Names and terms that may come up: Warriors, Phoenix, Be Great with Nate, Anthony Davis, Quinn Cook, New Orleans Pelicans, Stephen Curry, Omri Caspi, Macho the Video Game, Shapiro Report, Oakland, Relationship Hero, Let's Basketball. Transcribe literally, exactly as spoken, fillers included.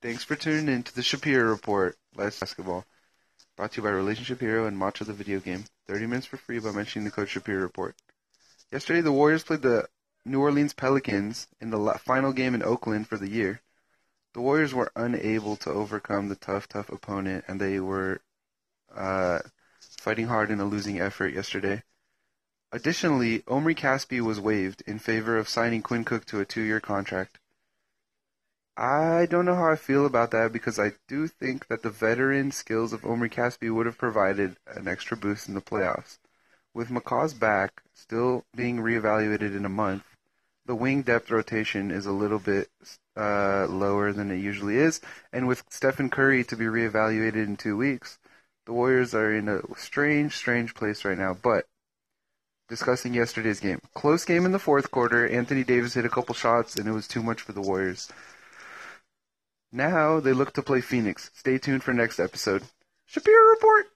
Thanks for tuning in to the Shapiro Report, Let's Basketball, brought to you by Relationship Hero and Macho the Video Game. thirty minutes for free by mentioning the code Shapiro Report. Yesterday, the Warriors played the New Orleans Pelicans in the final game in Oakland for the year. The Warriors were unable to overcome the tough, tough opponent, and they were uh, fighting hard in a losing effort yesterday. Additionally, Omri Caspi was waived in favor of signing Quinn Cook to a two-year contract. I don't know how I feel about that, because I do think that the veteran skills of Omri Caspi would have provided an extra boost in the playoffs. With McCaw's back still being reevaluated in a month, the wing depth rotation is a little bit uh, lower than it usually is, and with Stephen Curry to be reevaluated in two weeks, the Warriors are in a strange, strange place right now. But discussing yesterday's game, close game in the fourth quarter. Anthony Davis hit a couple shots, and it was too much for the Warriors. Now they look to play Phoenix. Stay tuned for next episode. Shapiro Report!